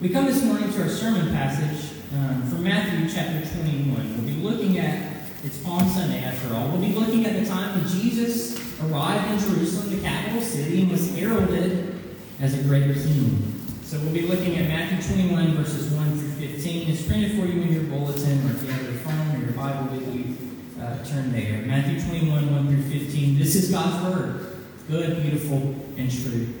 We come this morning to our sermon passage from Matthew chapter 21. We'll be looking at, it's Palm Sunday after all, we'll be looking at the time when Jesus arrived in Jerusalem, the capital city, and was heralded as a greater king. So we'll be looking at Matthew 21, verses 1 through 15. It's printed for you in your bulletin, or if you have your phone or your Bible with you, turn there. Matthew 21, 1 through 15. This is God's word, good, beautiful, and true.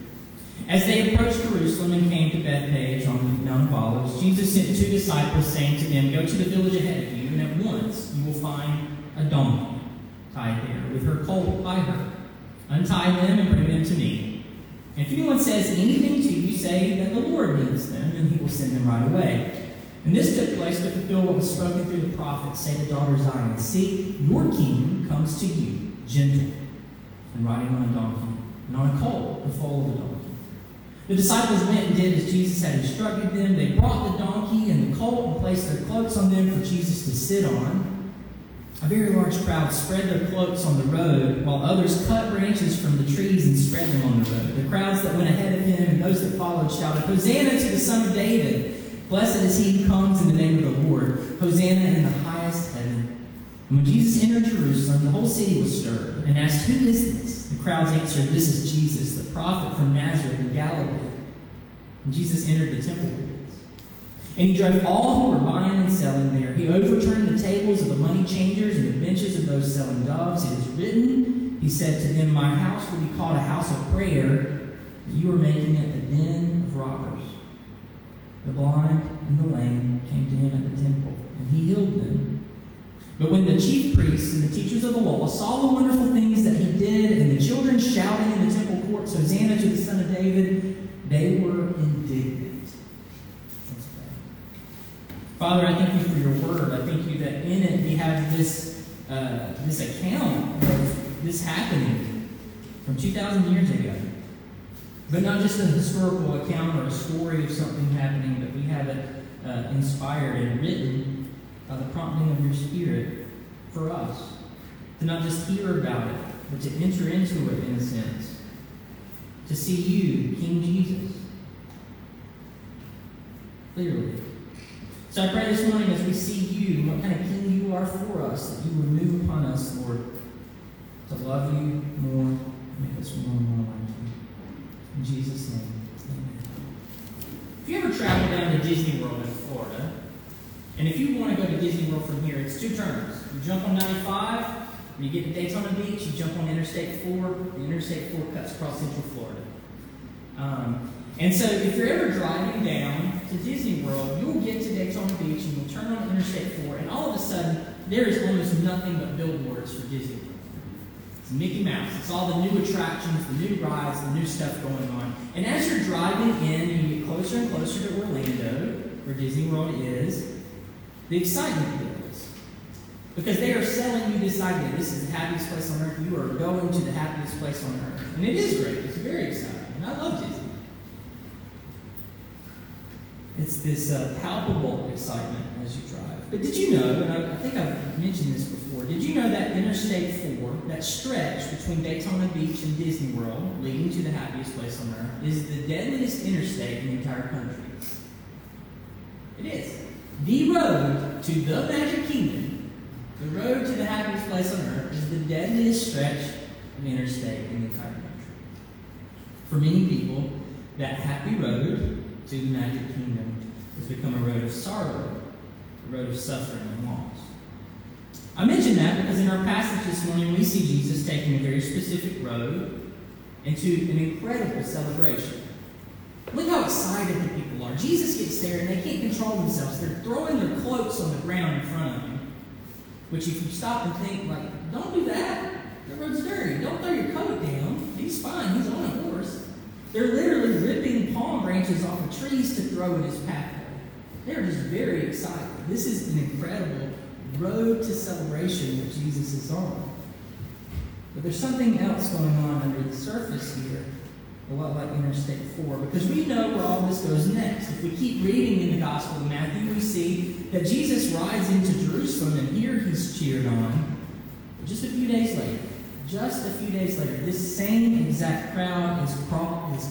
As they approached Jerusalem and came to Bethphage on the Mount of Olives, Jesus sent two disciples, saying to them, "Go to the village ahead of you, and at once you will find a donkey tied there, with her colt by her. Untie them and bring them to me. And if anyone says anything to you, say that the Lord needs them, and he will send them right away." And this took place to fulfill what was spoken through the prophet, "Say to daughter Zion, see, your king comes to you, gentle, and riding on a donkey, and on a colt, the foal of a donkey." The disciples went and did as Jesus had instructed them. They brought the donkey and the colt and placed their cloaks on them for Jesus to sit on. A very large crowd spread their cloaks on the road, while others cut branches from the trees and spread them on the road. The crowds that went ahead of him and those that followed shouted, "Hosanna to the Son of David! Blessed is he who comes in the name of the Lord! Hosanna in the highest heaven!" And when Jesus entered Jerusalem, the whole city was stirred and asked, "Who is this?" The crowds answered, "This is Jesus, the prophet from Nazareth in Galilee." And Jesus entered the temple with us. And he drove all who were buying and selling there. He overturned the tables of the money changers and the benches of those selling doves. It is written, he said to them, "My house will be called a house of prayer, but you are making it the den of robbers." The blind and the lame came to him at the temple, and he healed them. But when the chief priests and the teachers of the law saw the wonderful things that he did, and the children shouting in the temple courts, "Hosanna to the Son of David," they were indignant. Let's pray. Father, I thank you for your word. I thank you that in it we have this account of this happening from 2,000 years ago. But not just a historical account or a story of something happening, but we have it inspired and written by the prompting of your Spirit for us, to not just hear about it, but to enter into it in a sense, to see you, King Jesus, clearly. So I pray this morning as we see you and what kind of King you are for us, that you would move upon us, Lord, to love you more and make us more and more like you. In Jesus' name, amen. If you ever travel down to Disney World in Florida, and if you want to go to Disney World from here, it's two turns. You jump on 95, when you get to Daytona Beach, you jump on Interstate 4, and Interstate 4 cuts across Central Florida. And so if you're ever driving down to Disney World, you'll get to Daytona Beach and you'll turn on Interstate 4, and all of a sudden, there is almost nothing but billboards for Disney World. It's Mickey Mouse. It's all the new attractions, the new rides, the new stuff going on. And as you're driving in, and you get closer and closer to Orlando, where Disney World is, the excitement builds, because they are selling you this idea. This is the happiest place on earth. You are going to the happiest place on earth. And it is great. It's very exciting. And I love Disney. It's this palpable excitement as you drive. But did you know, and I think I've mentioned this before, did you know that Interstate 4, that stretch between Daytona Beach and Disney World, leading to the happiest place on earth, is the deadliest interstate in the entire country? It is. The road to the Magic Kingdom, the road to the happiest place on earth, is the deadliest stretch of interstate in the entire country. For many people, that happy road to the Magic Kingdom has become a road of sorrow, a road of suffering and loss. I mention that because in our passage this morning, we see Jesus taking a very specific road into an incredible celebration. Look how excited the people are. Jesus gets there and they can't control themselves. They're throwing their cloaks on the ground in front of him. Which if you stop and think, like, don't do that. The road's dirty. Don't throw your coat down. He's fine. He's on a horse. They're literally ripping palm branches off of trees to throw in his pathway. They're just very excited. This is an incredible road to celebration that Jesus is on. But there's something else going on under the surface here. A lot like Interstate 4, because we know where all this goes next. If we keep reading in the Gospel of Matthew, we see that Jesus rides into Jerusalem, and here he's cheered on. But just a few days later, this same exact crowd is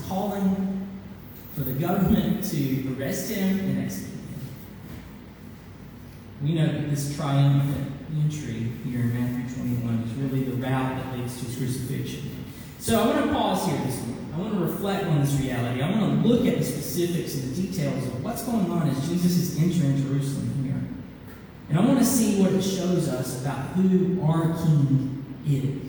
calling for the government to arrest him and execute him. We know that this triumphant entry here in Matthew 21 is really the route that leads to his crucifixion. So I want to pause here this morning. I want to reflect on this reality. I want to look at the specifics and the details of what's going on as Jesus is entering Jerusalem here. And I want to see what it shows us about who our King is.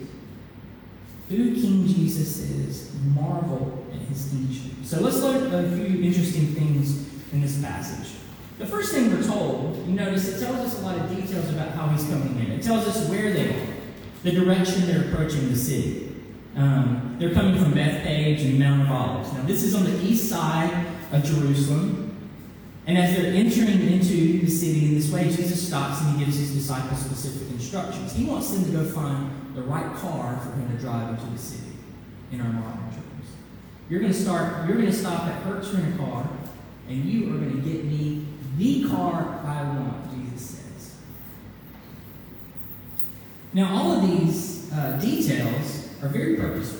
Who King Jesus is, marvel at his kingship. So let's look at a few interesting things in this passage. The first thing we're told, you notice, it tells us a lot of details about how he's coming in. It tells us where they are, the direction they're approaching the city. They're coming from Bethphage and Mount of Olives. Now, this is on the east side of Jerusalem. And as they're entering into the city in this way, Jesus stops and he gives his disciples specific instructions. He wants them to go find the right car for him to drive into the city in our modern terms. You're going to stop at Hertz in a car, and you are going to get me the car I want, Jesus says. Now, all of these details are very purposeful.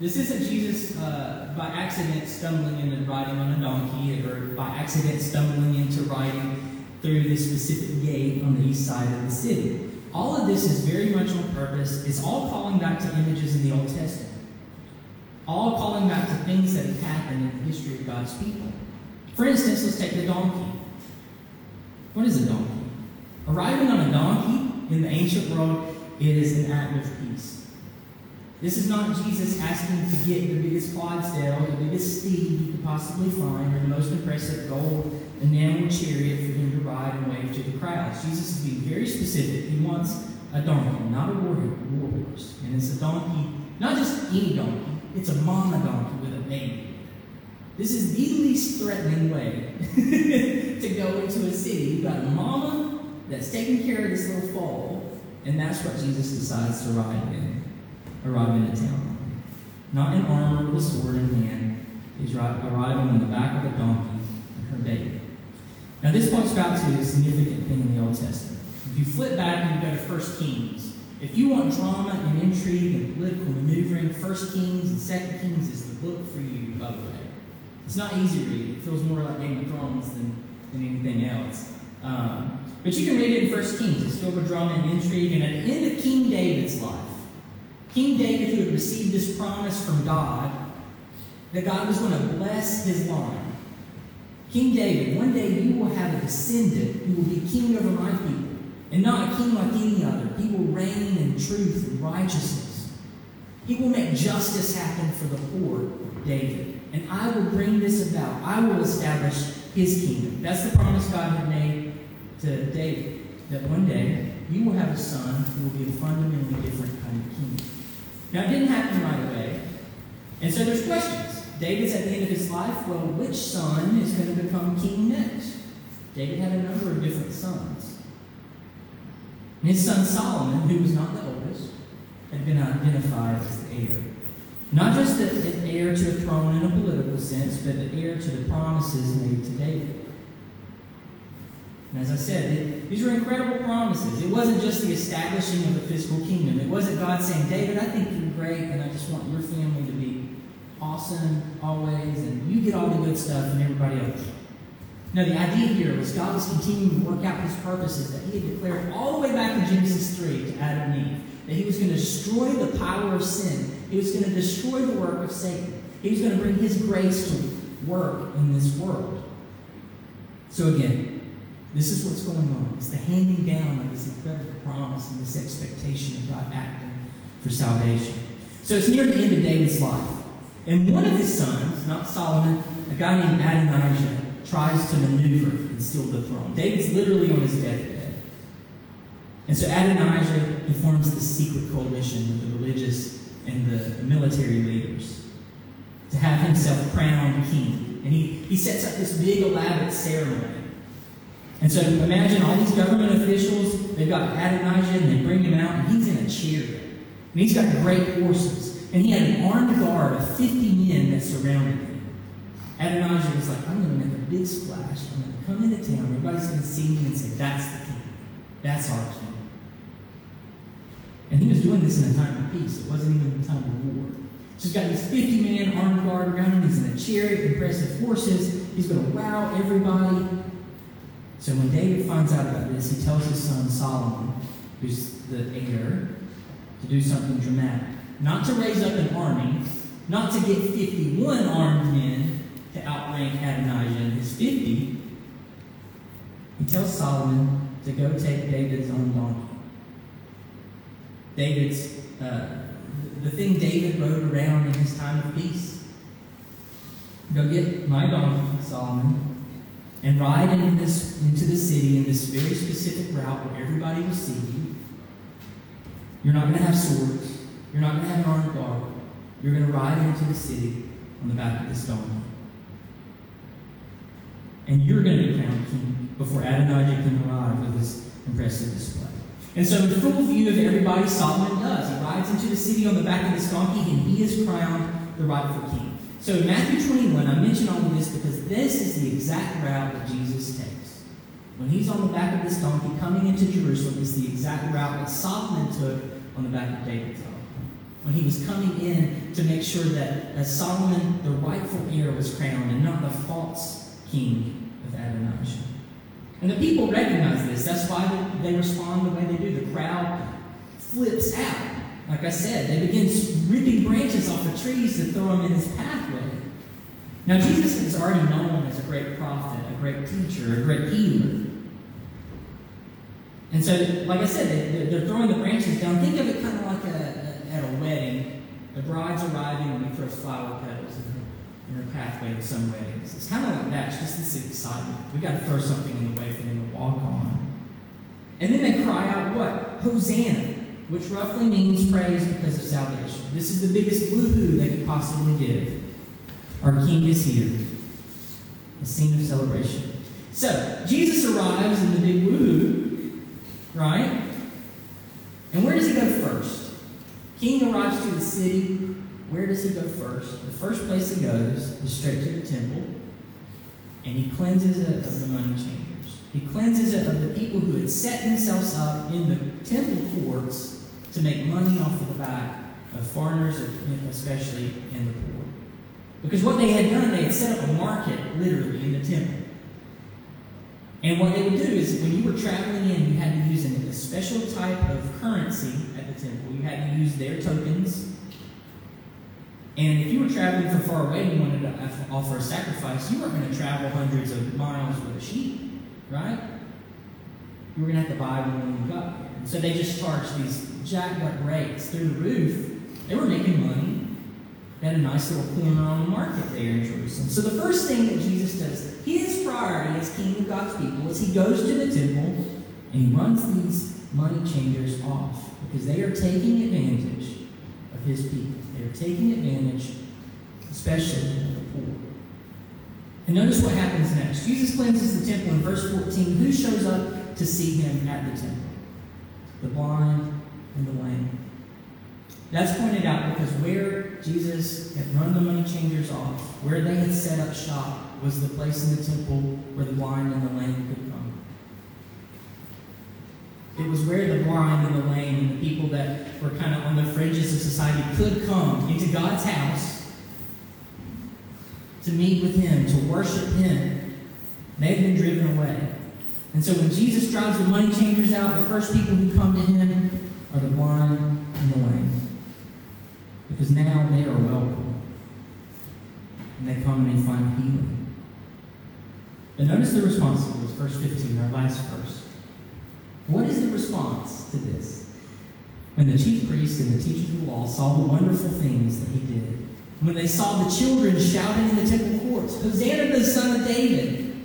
This isn't Jesus by accident stumbling into riding on a donkey or by accident stumbling into riding through this specific gate on the east side of the city. All of this is very much on purpose. It's all calling back to images in the Old Testament. All calling back to things that have happened in the history of God's people. For instance, let's take the donkey. What is a donkey? Arriving on a donkey in the ancient world is an act of peace. This is not Jesus asking to get the biggest Clydesdale, the biggest steed he could possibly find, or the most impressive gold enameled chariot for him to ride and wave to the crowds. Jesus is being very specific. He wants a donkey, not a war horse. And it's a donkey, not just any donkey, it's a mama donkey with a baby. This is the least threatening way to go into a city. You've got a mama that's taking care of this little foal, and that's what Jesus decides to arrive in town. Not in armor with a sword in hand. He's arriving on the back of a donkey and her baby. Now this points back to a significant thing in the Old Testament. If you flip back and you go to 1 Kings, if you want drama and intrigue and political maneuvering, 1 Kings and 2 Kings is the book for you, by the way. It's not easy to read. It feels more like Game of Thrones than anything else. But you can read it in 1 Kings. It's filled with drama and intrigue. And at the end of King David's life, King David, who had received this promise from God, that God was going to bless his line. King David, one day you will have a descendant who will be king over my people, and not a king like any other. He will reign in truth and righteousness. He will make justice happen for the poor, David. And I will bring this about. I will establish his kingdom. That's the promise God had made to David, that one day you will have a son who will be a fundamentally different kind of kingdom. Now, it didn't happen right away. And so there's questions. David's at the end of his life. Well, which son is going to become king next? David had a number of different sons. And his son Solomon, who was not the oldest, had been identified as the heir. Not just an heir to a throne in a political sense, but an heir to the promises made to David. And as I said, these were incredible promises. It wasn't just the establishing of the physical kingdom. It wasn't God saying, David, I think you're great, and I just want your family to be awesome always, and you get all the good stuff and everybody else. No, the idea here was God was continuing to work out his purposes that he had declared all the way back in Genesis 3 to Adam and Eve, that he was going to destroy the power of sin. He was going to destroy the work of Satan. He was going to bring his grace to work in this world. So again, this is what's going on. It's the handing down of this incredible promise and this expectation of God acting for salvation. So it's near the end of David's life. And one of his sons, not Solomon, a guy named Adonijah, tries to maneuver and steal the throne. David's literally on his deathbed. And so Adonijah, he forms this secret coalition with the religious and the military leaders to have himself crowned king. And he sets up this big elaborate ceremony. And so imagine all these government officials, they've got Adonijah, and they bring him out, and he's in a chariot. And he's got great horses. And he had an armed guard of 50 men that surrounded him. Adonijah was like, I'm going to make a big splash. I'm going to come into town. Everybody's going to see me and say, that's the king. That's our king. And he was doing this in a time of peace. It wasn't even a time of war. So he's got these 50-man armed guard around him. He's in a chariot, impressive horses. He's going to wow everybody. So when David finds out about this, he tells his son Solomon, who's the heir, to do something dramatic. Not to raise up an army, not to get 51 armed men to outrank Adonijah and his 50. He tells Solomon to go take David's own donkey. The thing David rode around in his time of peace. Go get my donkey, Solomon, and ride into the city in this very specific route where everybody will see you. You're not going to have swords. You're not going to have an armed guard. You're going to ride into the city on the back of this donkey. And you're going to be crowned king before Adonijah can arrive with his impressive display. And so in full view of everybody, Solomon does. He rides into the city on the back of this donkey, and he is crowned the rightful king. So in Matthew 21, I mention all of this because this is the exact route that Jesus takes. When he's on the back of this donkey coming into Jerusalem, is the exact route that Solomon took on the back of David's donkey. When he was coming in to make sure that as Solomon, the rightful heir, was crowned, and not the false king of Adonijah. And the people recognize this. That's why they respond the way they do. The crowd flips out. Like I said, they begin ripping branches off the trees to throw them in his pathway. Now, Jesus is already known as a great prophet, a great teacher, a great healer. And so, like I said, they're throwing the branches down. Think of it kind of like at a wedding. The bride's arriving and we throw flower petals in her pathway in some ways. It's kind of like that. It's just this excitement. We've got to throw something in the way for them to walk on. And then they cry out, what? Hosanna, which roughly means praise because of salvation. This is the biggest woohoo they could possibly give. Our King is here. A scene of celebration. So, Jesus arrives in the big woohoo, right? And where does he go first? King arrives to the city. Where does he go first? The first place he goes is straight to the temple, and he cleanses it of the money changers. He cleanses it of the people who had set themselves up in the temple courts to make money off of the back of foreigners, especially in the poor. Because what they had done, they had set up a market, literally, in the temple. And what they would do is, when you were traveling in, you had to use a special type of currency at the temple. You had to use their tokens. And if you were traveling from far away and you wanted to offer a sacrifice, you weren't going to travel hundreds of miles with a sheep, right? You were going to have to buy one when you got there. So they just charged these jacked up rates through the roof. They were making money. They had a nice little corner on the market there in Jerusalem. So the first thing that Jesus does, his priority as king of God's people, is he goes to the temple and he runs these money changers off because they are taking advantage of his people. They're taking advantage, especially of the poor. And notice what happens next. Jesus cleanses the temple in verse 14. Who shows up to see him at the temple? The blind and the lame. That's pointed out because where Jesus had run the money changers off, where they had set up shop, was the place in the temple where the blind and the lame could come. It was where the blind and the lame and the people that were kind of on the fringes of society could come into God's house to meet with him, to worship him. They've been driven away. And so when Jesus drives the money changers out, the first people who come to him are the blind and the lame. Because now they are welcome. And they come and they find healing. But notice the response to this, verse 15, our last verse. What is the response to this? When the chief priests and the teachers of the law saw the wonderful things that he did, when they saw the children shouting in the temple courts, Hosanna to the Son of David,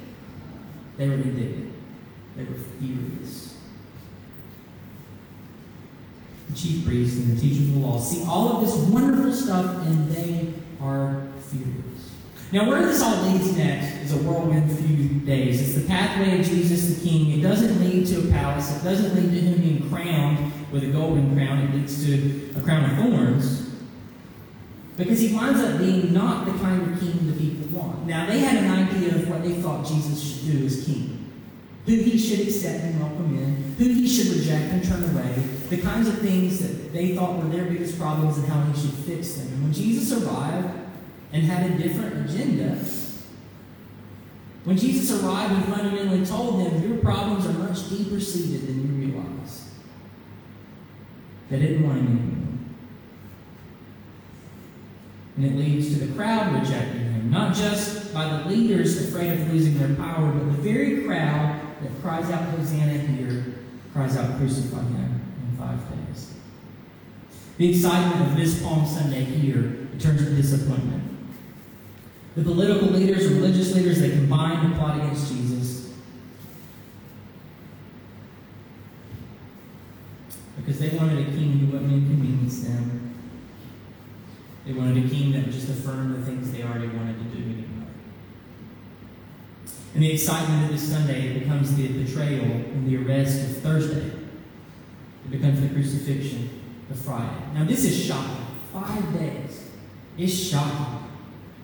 they were indignant. They were furious. The chief priests and the teachers of the law see all of this wonderful stuff, and they are furious. Now, where this all leads next is a whirlwind few days. It's the pathway of Jesus the King. It doesn't lead to a palace. It doesn't lead to him being crowned with a golden crown. It leads to a crown of thorns. Because he winds up being not the kind of king the people want. Now, they had an idea of what they thought Jesus should do as king. Who he should accept and welcome in. Who he should reject and turn away. the kinds of things that they thought were their biggest problems and how he should fix them. And when Jesus arrived and had a different agenda, when Jesus arrived and fundamentally told them, your problems are much deeper seated than you realize, they didn't want him anymore. And it leads to the crowd rejecting him, not just by the leaders afraid of losing their power, but the very crowd that cries out, Hosanna here, cries out, crucify him in 5 days. The excitement of this Palm Sunday here, it turns to disappointment. The political leaders, religious leaders, they combine to plot against Jesus because they wanted a king who wouldn't inconvenience them. They wanted a king that would just affirm the things they already wanted to do anyway. And the excitement of this Sunday, it becomes the betrayal and the arrest of Thursday. It becomes the crucifixion of Friday. Now this is shocking. 5 days. It's shocking.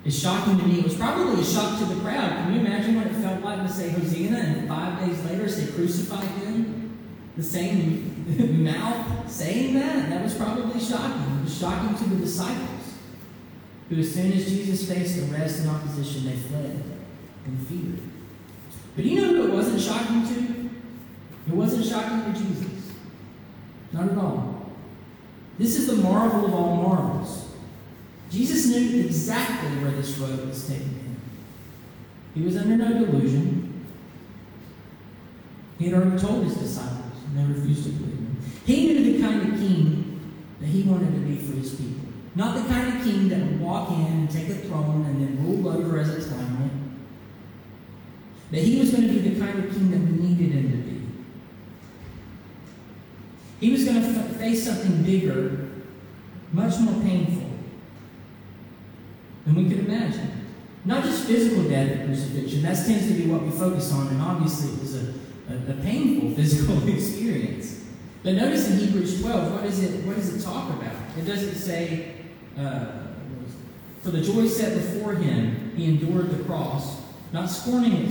It's shocking to me. It was probably a shock to the crowd. Can you imagine what it felt like to say Hosanna and 5 days later say crucify him? The same mouth saying that? That was probably shocking. It was shocking to the disciples, who as soon as Jesus faced arrest and opposition, they fled in fear. But you know who it wasn't shocking to? It wasn't shocking to Jesus. Not at all. This is the marvel of all marvels. Jesus knew exactly where this road was taking him. He was under no delusion. He had already told his disciples, and they refused to believe him. He knew the kind of king that he wanted to be for his people. Not the kind of king that would walk in and take a throne and then rule over as a tyrant. But he was going to be the kind of king that we needed him to be. He was going to face something bigger, much more painful than we could imagine. Not just physical death and crucifixion. That tends to be what we focus on, and obviously it was a painful physical experience. But notice in Hebrews 12, what does it talk about? It doesn't say, for the joy set before him, he endured the cross, not scorning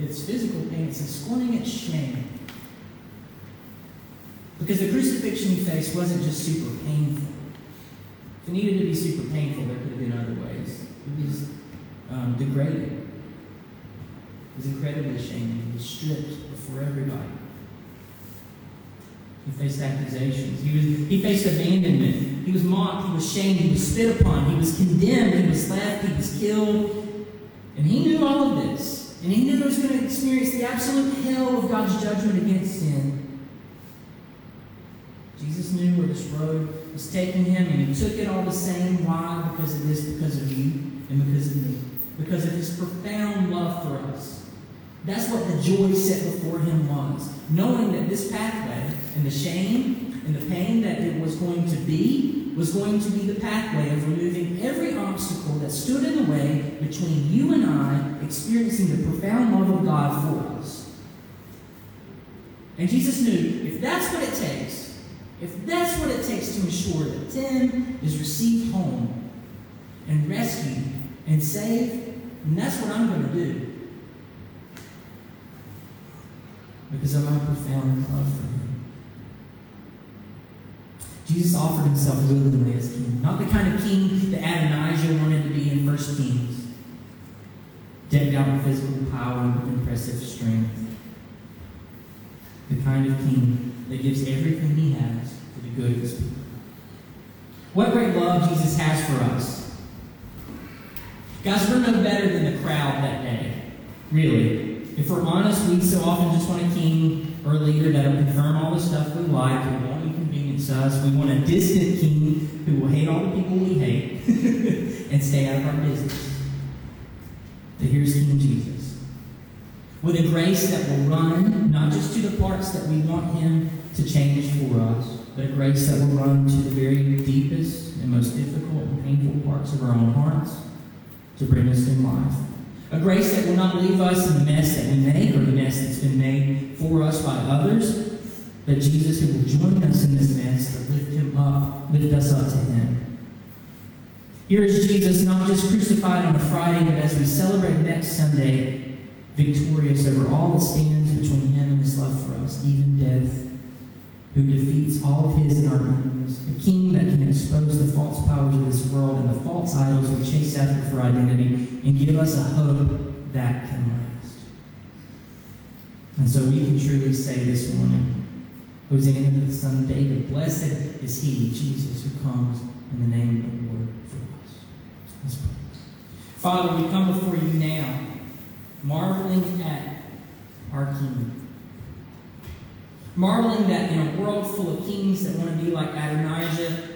its physical pain, it says scorning its shame. Because the crucifixion he faced wasn't just super painful. If it needed to be super painful, there could have been other ways. It was degraded. It was incredibly shaming. He was stripped before everybody. He faced accusations. He faced abandonment. He was mocked. He was shamed. He was spit upon. He was condemned. He was left. He was killed. And he knew all of this. And he knew he was going to experience the absolute hell of God's judgment against sin. Jesus knew where this road was taking him, and he took it all the same. Why? Because of this, because of you, and because of me. Because of his profound love for us. That's what the joy set before him was. Knowing that this pathway, and the shame and the pain that it was going to be the pathway of removing every obstacle that stood in the way between you and I experiencing the profound love of God for us. And Jesus knew, if that's what it takes, if that's what it takes to ensure that Tim is received home and rescued and saved, and that's what I'm going to do. Because of my profound love for him. Jesus offered himself willingly as king. Not the kind of king that Adonijah wanted to be in 1 Kings. Decked out with physical power and with impressive strength. The kind of king that gives everything he has for the good of his people. What great love Jesus has for us. Guys, we're no better than the crowd that day. Really. If we're honest, we so often just want a king or a leader that will confirm all the stuff we like and won't inconvenience us. We want a distant king who will hate all the people we hate and stay out of our business. But here's King Jesus. With a grace that will run not just to the parts that we want him to change for us, but a grace that will run to the very deepest and most difficult and painful parts of our own hearts to bring us new life. A grace that will not leave us in the mess that we make or the mess that's been made for us by others, but Jesus who will join us in this mess to lift us up to him. Here is Jesus not just crucified on a Friday, but as we celebrate next Sunday, victorious over all that stands between him and his love for us, even death who defeats all his and our enemies, a king that can expose the false powers of this world and the false idols we chase after for identity and give us a hope that can last. And so we can truly say this morning, Hosanna to the Son of David, blessed is he, Jesus, who comes in the name of the Lord for us. Let's pray. Father, we come before you now, marveling at our King. Marveling that in a world full of kings that want to be like Adonijah,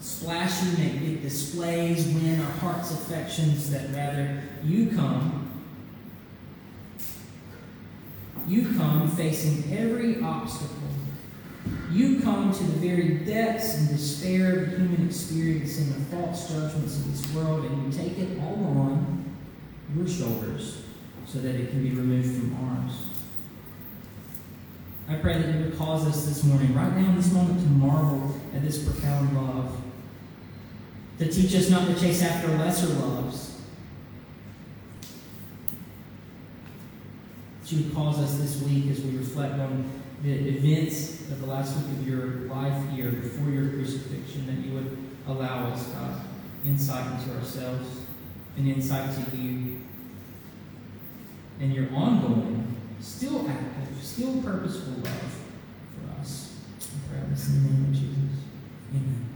splashing at big displays, win our hearts' affections, that rather you come facing every obstacle. You come to the very depths and despair of the human experience and the false judgments of this world, and you take it all on your shoulders so that it can be removed from ours. I pray that you would cause us this morning, right now in this moment, to marvel at this profound love, to teach us not to chase after lesser loves, that you would cause us this week as we reflect on the events of the last week of your life here before your crucifixion, that you would allow us, God, insight into ourselves and insight to you and your ongoing, still active, still purposeful love for us. I pray this in the name of Jesus. Amen.